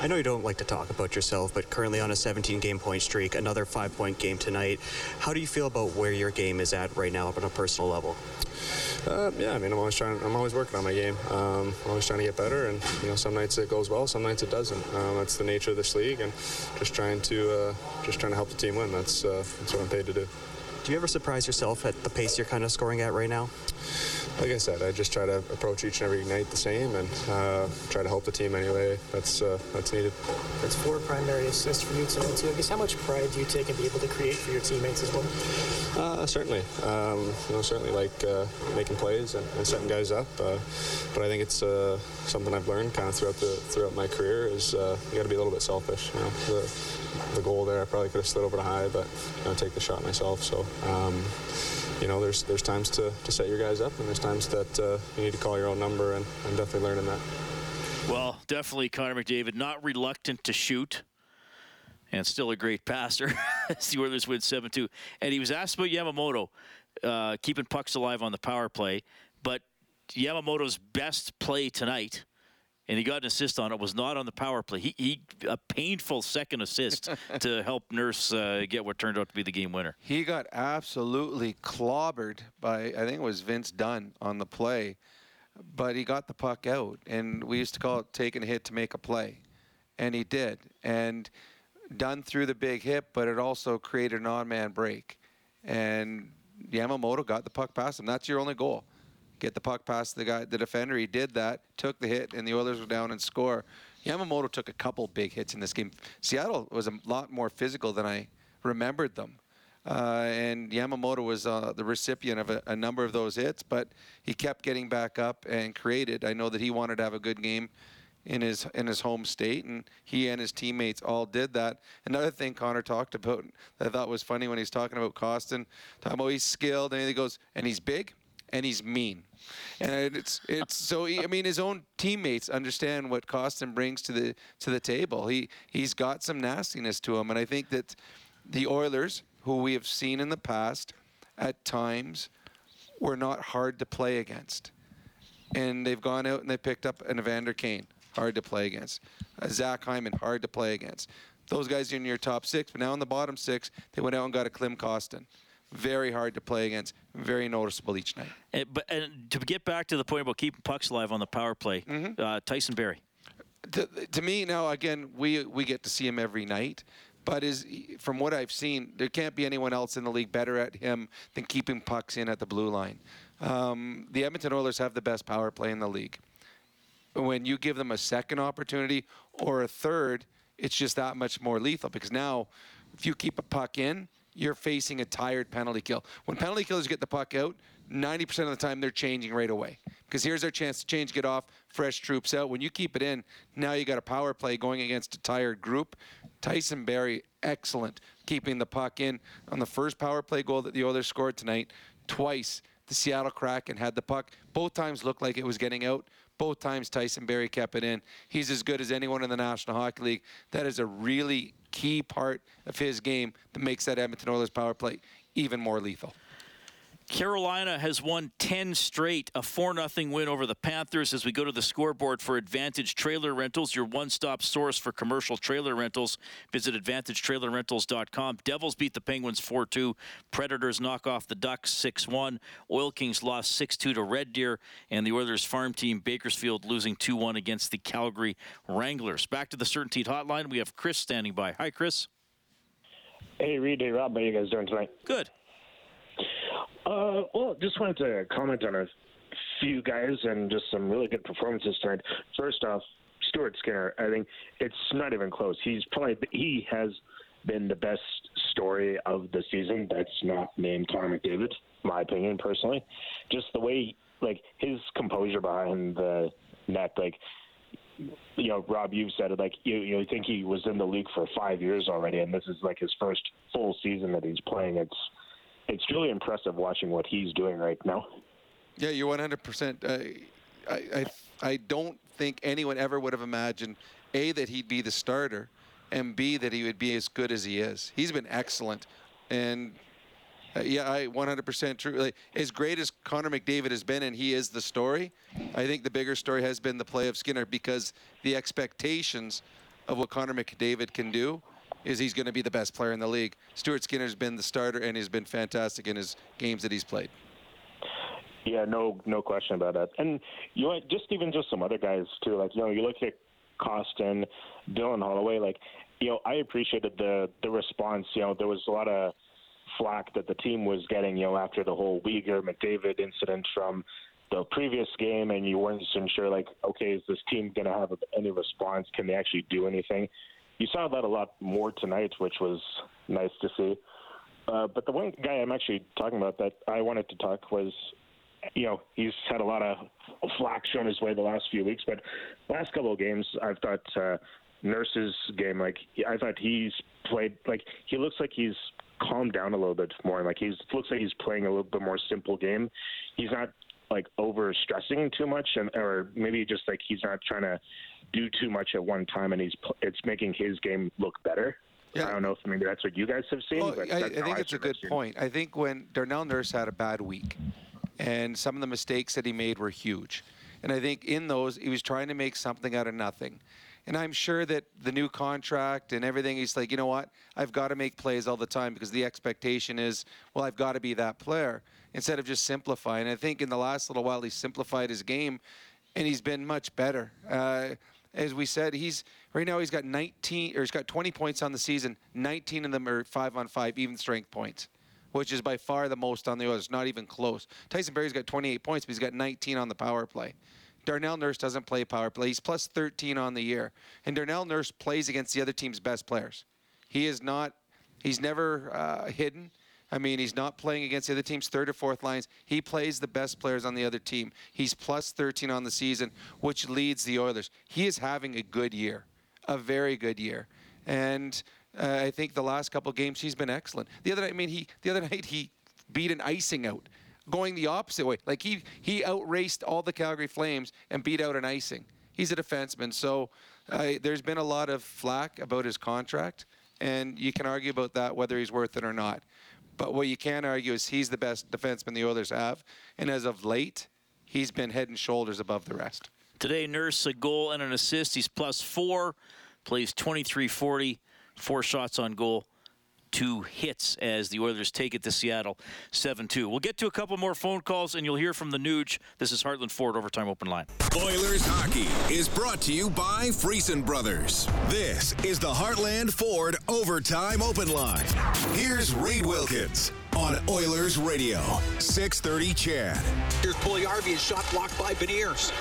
I know you don't like to talk about yourself, but currently on a 17-game point streak, another 5-point game tonight. How do you feel about where your game is at right now on a personal level? I'm always working on my game. I'm always trying to get better, and some nights it goes well, some nights it doesn't. That's the nature of this league, and just trying to help the team win. That's what I'm paid to do. Do you ever surprise yourself at the pace you're kind of scoring at right now? Like I said, I just try to approach each and every night the same, and try to help the team anyway. That's needed. That's 4 primary assists for you tonight, too. I guess how much pride do you take in being able to create for your teammates as well? Certainly. Certainly like making plays and setting guys up. But I think it's something I've learned kind of throughout my career is you got to be a little bit selfish. The goal there, I probably could have slid over to high, but take the shot myself. So. There's times to set your guys up, and there's times that you need to call your own number, and I'm definitely learning that. Well, definitely Connor McDavid, not reluctant to shoot, and still a great passer. The Oilers win 7-2. And he was asked about Yamamoto keeping pucks alive on the power play, but Yamamoto's best play tonight, and he got an assist on it, was not on the power play. He a painful second assist to help Nurse get what turned out to be the game winner. He got absolutely clobbered by, I think it was Vince Dunn on the play, but he got the puck out. And we used to call it taking a hit to make a play. And he did. And Dunn threw the big hit, but it also created an odd-man break. And Yamamoto got the puck past him. That's your only goal. Get the puck past the guy, the defender. He did that, took the hit, and the Oilers were down and score. Yamamoto took a couple big hits in this game. Seattle was a lot more physical than I remembered them. And Yamamoto was the recipient of a number of those hits, but he kept getting back up and created. I know that he wanted to have a good game in his home state, and he and his teammates all did that. Another thing Connor talked about that I thought was funny when he's talking about Kostin, talking about he's skilled, and he goes, and he's big. And he's mean. And it's so. His own teammates understand what Kostin brings to the table. He's got some nastiness to him, and I think that the Oilers, who we have seen in the past, at times, were not hard to play against, and they've gone out and they picked up an Evander Kane, hard to play against, a Zach Hyman, hard to play against. Those guys are in your top 6, but now in the bottom 6, they went out and got a Klim Kostin. Very hard to play against, very noticeable each night. And to get back to the point about keeping pucks alive on the power play, mm-hmm. Tyson Barrie. To me, now, again, we get to see him every night, but from what I've seen, there can't be anyone else in the league better at him than keeping pucks in at the blue line. The Edmonton Oilers have the best power play in the league. When you give them a second opportunity or a third, it's just that much more lethal, because now if you keep a puck in, you're facing a tired penalty kill. When penalty killers get the puck out, 90% of the time they're changing right away. Because here's our chance to change, get off, fresh troops out. When you keep it in, now you got a power play going against a tired group. Tyson Barrie, excellent, keeping the puck in. On the first power play goal that the Oilers scored tonight, twice the Seattle Kraken had the puck. Both times looked like it was getting out. Both times Tyson Barrie kept it in. He's as good as anyone in the National Hockey League. That is a really key part of his game that makes that Edmonton Oilers power play even more lethal. Carolina has won 10 straight, a 4-0 win over the Panthers. As we go to the scoreboard for Advantage Trailer Rentals, your one-stop source for commercial trailer rentals. Visit AdvantageTrailerRentals.com. Devils beat the Penguins 4-2. Predators knock off the Ducks 6-1. Oil Kings lost 6-2 to Red Deer. And the Oilers farm team Bakersfield losing 2-1 against the Calgary Wranglers. Back to the CertainTeed hotline. We have Chris standing by. Hi, Chris. Hey, Reed. Hey, Rob. How are you guys doing tonight? Good. Well, just wanted to comment on a few guys and just some really good performances tonight. First off, Stuart Skinner. I think it's not even close. He has been the best story of the season. That's not named Connor McDavid, my opinion personally. Just the way, like, his composure behind the net, like, you know, Rob, you've said it, like, you think he was in the league for 5 years already, and this is like his first full season that he's playing. It's really impressive watching what he's doing right now. Yeah, you're 100%. I don't think anyone ever would have imagined, A, that he'd be the starter, and B, that he would be as good as he is. He's been excellent. And, yeah, I 100% true. Like, as great as Connor McDavid has been, and he is the story, I think the bigger story has been the play of Skinner, because the expectations of what Connor McDavid can do is he's going to be the best player in the league. Stuart Skinner's been the starter, and he's been fantastic in his games that he's played. Yeah, no question about that. And you know, just some other guys too. Like, you know, you look at Kostin, Dylan Holloway. Like, you know, I appreciated the response. You know, there was a lot of flack that the team was getting, you know, after the whole Uyghur McDavid incident from the previous game, and you weren't so sure, like, okay, is this team going to have any response? Can they actually do anything? You saw that a lot more tonight, which was nice to see. But the one guy I'm actually talking about that I wanted to talk was, you know, he's had a lot of flack shown his way the last few weeks, but last couple of games, I've thought Nurse's game, like, I thought he's played, like, he looks like he's calmed down a little bit more. Like, he looks like he's playing a little bit more simple game. He's not, like, over-stressing too much, or maybe just, like, he's not trying to do too much at one time, and it's making his game look better. Yeah. I don't know if maybe that's what you guys have seen. Well, but I think it's a good point. I think when Darnell Nurse had a bad week, and some of the mistakes that he made were huge, and I think in those, he was trying to make something out of nothing. And I'm sure that the new contract and everything, he's like, you know what, I've got to make plays all the time, because the expectation is, well, I've got to be that player, instead of just simplifying. I think in the last little while, he simplified his game, and he's been much better. As we said, he's got 20 points on the season. 19 of them are 5-on-5, even strength points, which is by far the most on the Oilers. Not even close. Tyson Barrie's got 28 points, but he's got 19 on the power play. Darnell Nurse doesn't play power play. He's plus 13 on the year. And Darnell Nurse plays against the other team's best players. He's never hidden. I mean, he's not playing against the other team's third or fourth lines. He plays the best players on the other team. He's plus 13 on the season, which leads the Oilers. He is having a good year, a very good year. And I think the last couple of games, he's been excellent. The other night he beat an icing out, going the opposite way. Like, he outraced all the Calgary Flames and beat out an icing. He's a defenseman, so there's been a lot of flack about his contract, and you can argue about that, whether he's worth it or not. But what you can argue is he's the best defenseman the Oilers have, and as of late, he's been head and shoulders above the rest. Today, Nurse, a goal and an assist. He's plus 4, plays 23-40, 4 shots on goal, 2 hits, as the Oilers take it to Seattle 7-2. We'll get to a couple more phone calls, and you'll hear from the Nuge. This is Heartland Ford Overtime Open Line. Oilers Hockey is brought to you by Friesen Brothers. This is the Heartland Ford Overtime Open Line. Here's Reed Wilkins on Oilers Radio, 630 CHAD. Here's Puljujarvi, his shot blocked by Beniers.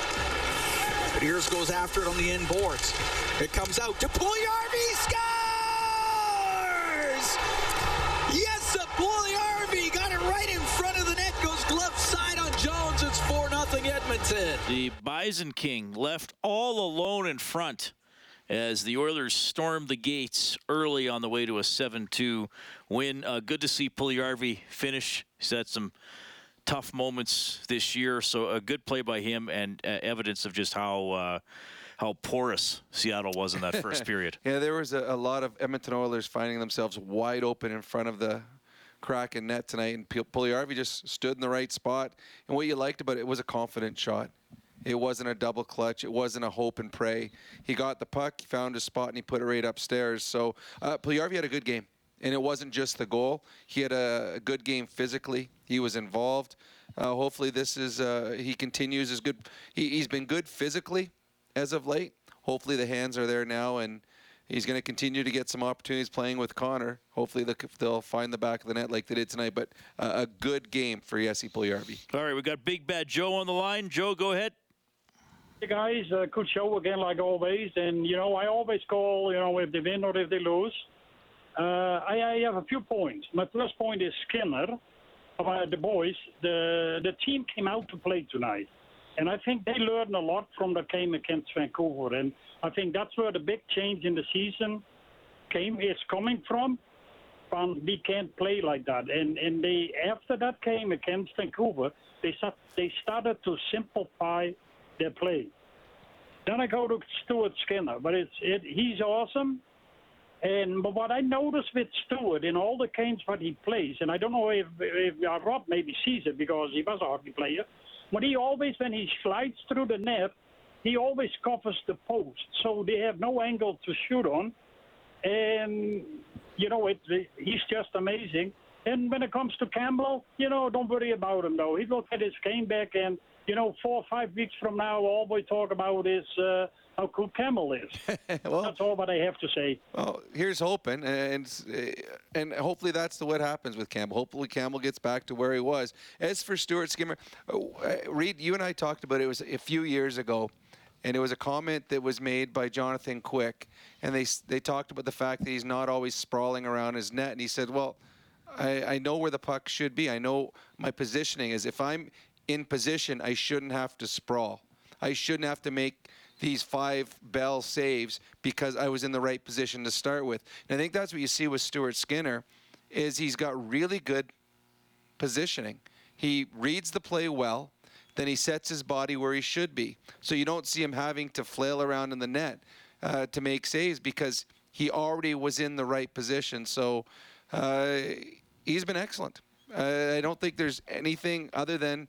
Beniers goes after it on the end boards. It comes out to Puljujarvi, scores! Yes, Puljujarvi got it right in front of the net, goes glove side on Jones. It's 4-0 Edmonton. The Bison King left all alone in front as the Oilers stormed the gates early on the way to a 7-2 win. Good to see Puljujarvi finish. He's had some tough moments this year, so a good play by him, and evidence of just how porous Seattle was in that first period. Yeah, there was a lot of Edmonton Oilers finding themselves wide open in front of the Kraken net tonight, and Puljujarvi just stood in the right spot. And what you liked about it was a confident shot. It wasn't a double clutch. It wasn't a hope and pray. He got the puck, he found his spot, and he put it right upstairs. So Puljujarvi had a good game, and it wasn't just the goal. He had a good game physically. He was involved. Hopefully this is he continues as good. He's been good physically as of late. Hopefully the hands are there now, and he's going to continue to get some opportunities playing with Connor. Hopefully they'll find the back of the net like they did tonight. But a good game for Jesse Puljujarvi. All right, we've got Big Bad Joe on the line. Joe, go ahead. Hey, guys. Good show again, like always. And, you know, I always call, you know, if they win or if they lose. I have a few points. My first point is Skinner. About the boys, the team came out to play tonight. And I think they learned a lot from the game against Vancouver. And I think that's where the big change in the season is coming from. We can't play like that. And they, after that game against Vancouver, they started to simplify their play. Then I go to Stuart Skinner, but he's awesome. But what I noticed with Stuart in all the games that he plays, and I don't know if Rob maybe sees it because he was a hockey player, but he always, when he slides through the net, he always covers the post, so they have no angle to shoot on. And, you know, he's just amazing. And when it comes to Campbell, you know, don't worry about him, though. He will get his game back, and, you know, 4 or 5 weeks from now, all we talk about is how cool Campbell is. Well, that's all that I have to say. Well, here's hoping, and hopefully that's what happens with Campbell. Hopefully Campbell gets back to where he was. As for Stuart Skinner, Reed, you and I talked about it. It was a few years ago, and it was a comment that was made by Jonathan Quick, and they talked about the fact that he's not always sprawling around his net, and he said, well, I know where the puck should be. I know my positioning is. If I'm in position, I shouldn't have to sprawl. I shouldn't have to make these 5-bell saves because I was in the right position to start with. And I think that's what you see with Stuart Skinner is he's got really good positioning. He reads the play well, then he sets his body where he should be. So you don't see him having to flail around in the net to make saves because he already was in the right position. So he's been excellent. I don't think there's anything other than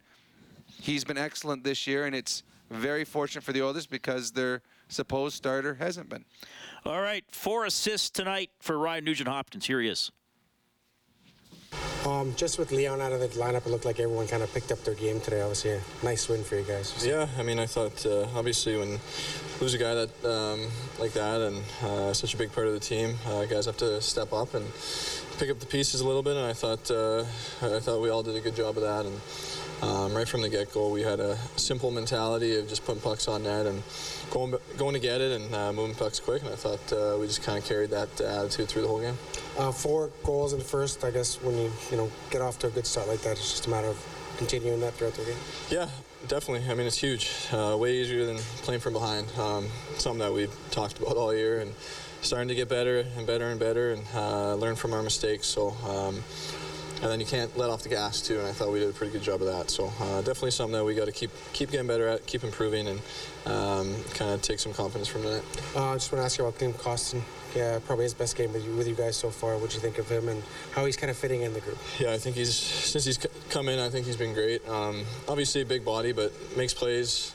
he's been excellent this year, and it's very fortunate for the Oilers because their supposed starter hasn't been. All right, 4 assists tonight for Ryan Nugent-Hopkins. Here he is. Just with Leon out of the lineup, it looked like everyone kind of picked up their game today. Obviously, a nice win for you guys. Yeah, I mean, I thought obviously when lose a guy that like that and such a big part of the team, guys have to step up and pick up the pieces a little bit. And I thought we all did a good job of that. And right from the get-go, we had a simple mentality of just putting pucks on net and going to get it and moving pucks quick. And I thought we just kind of carried that attitude through the whole game. 4 goals in the first. I guess when you get off to a good start like that, it's just a matter of continuing that throughout the game. Yeah, definitely. I mean, it's huge. Way easier than playing from behind. Something that we've talked about all year and starting to get better and better and better and learn from our mistakes. So. And then you can't let off the gas, too, and I thought we did a pretty good job of that. So definitely something that we got to keep getting better at, keep improving, and kind of take some confidence from that. I just want to ask you about Klim Kostin. Yeah, probably his best game with you guys so far. What do you think of him and how he's kind of fitting in the group? Yeah, I think since he's come in, I think he's been great. Obviously a big body, but makes plays.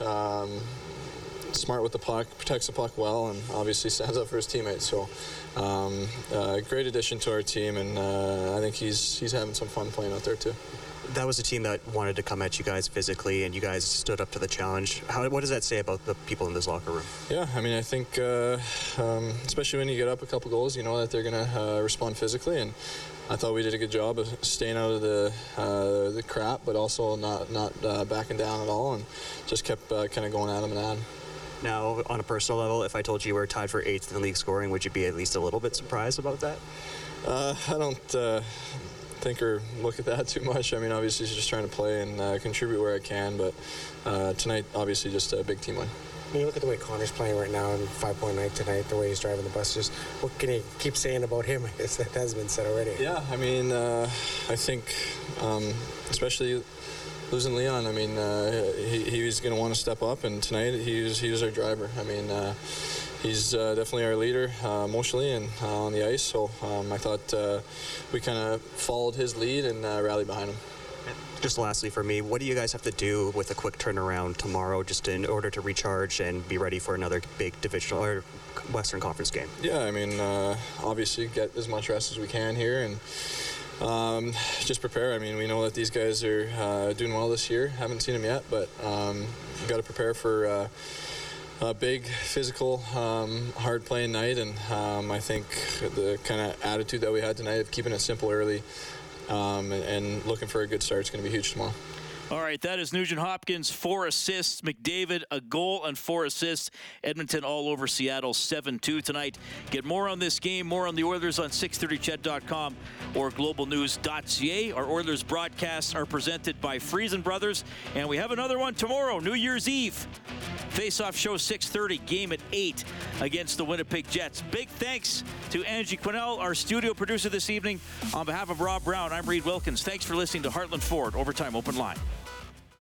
Smart with the puck, protects the puck well, and obviously stands up for his teammates. So, great addition to our team, and I think he's having some fun playing out there too. That was a team that wanted to come at you guys physically, and you guys stood up to the challenge. What does that say about the people in this locker room? Yeah, I mean, I think especially when you get up a couple goals, you know that they're going to respond physically, and I thought we did a good job of staying out of the crap, but also not backing down at all, and just kept kind of going at them and at them. Now, on a personal level, if I told you you were tied for 8th in the league scoring, would you be at least a little bit surprised about that? I don't think or look at that too much. I mean, obviously, just trying to play and contribute where I can, but tonight, obviously, just a big team win. When you look at the way Connor's playing right now and 5.9 tonight, the way he's driving the bus, just what can you keep saying about him? I guess that has been said already. Yeah, I mean, I think especially losing Leon, I mean, he was going to want to step up, and tonight he was our driver. I mean, he's definitely our leader emotionally and on the ice. So I thought we kind of followed his lead and rallied behind him. Just lastly for me, what do you guys have to do with a quick turnaround tomorrow just in order to recharge and be ready for another big divisional or Western Conference game? Yeah, I mean, obviously get as much rest as we can here and just prepare. I mean, we know that these guys are doing well this year. Haven't seen them yet, but we've got to prepare for a big, physical, hard playing night. And I think the kind of attitude that we had tonight of keeping it simple early and looking for a good start is going to be huge tomorrow. All right, that is Nugent-Hopkins, 4 assists. McDavid, a goal and 4 assists. Edmonton all over Seattle, 7-2 tonight. Get more on this game, more on the Oilers on 630ched.com or globalnews.ca. Our Oilers broadcasts are presented by Friesen Brothers, and we have another one tomorrow, New Year's Eve. Face-off show 6:30, game at 8 against the Winnipeg Jets. Big thanks to Angie Quinnell, our studio producer this evening. On behalf of Rob Brown, I'm Reed Wilkins. Thanks for listening to Heartland Ford Overtime Open Line.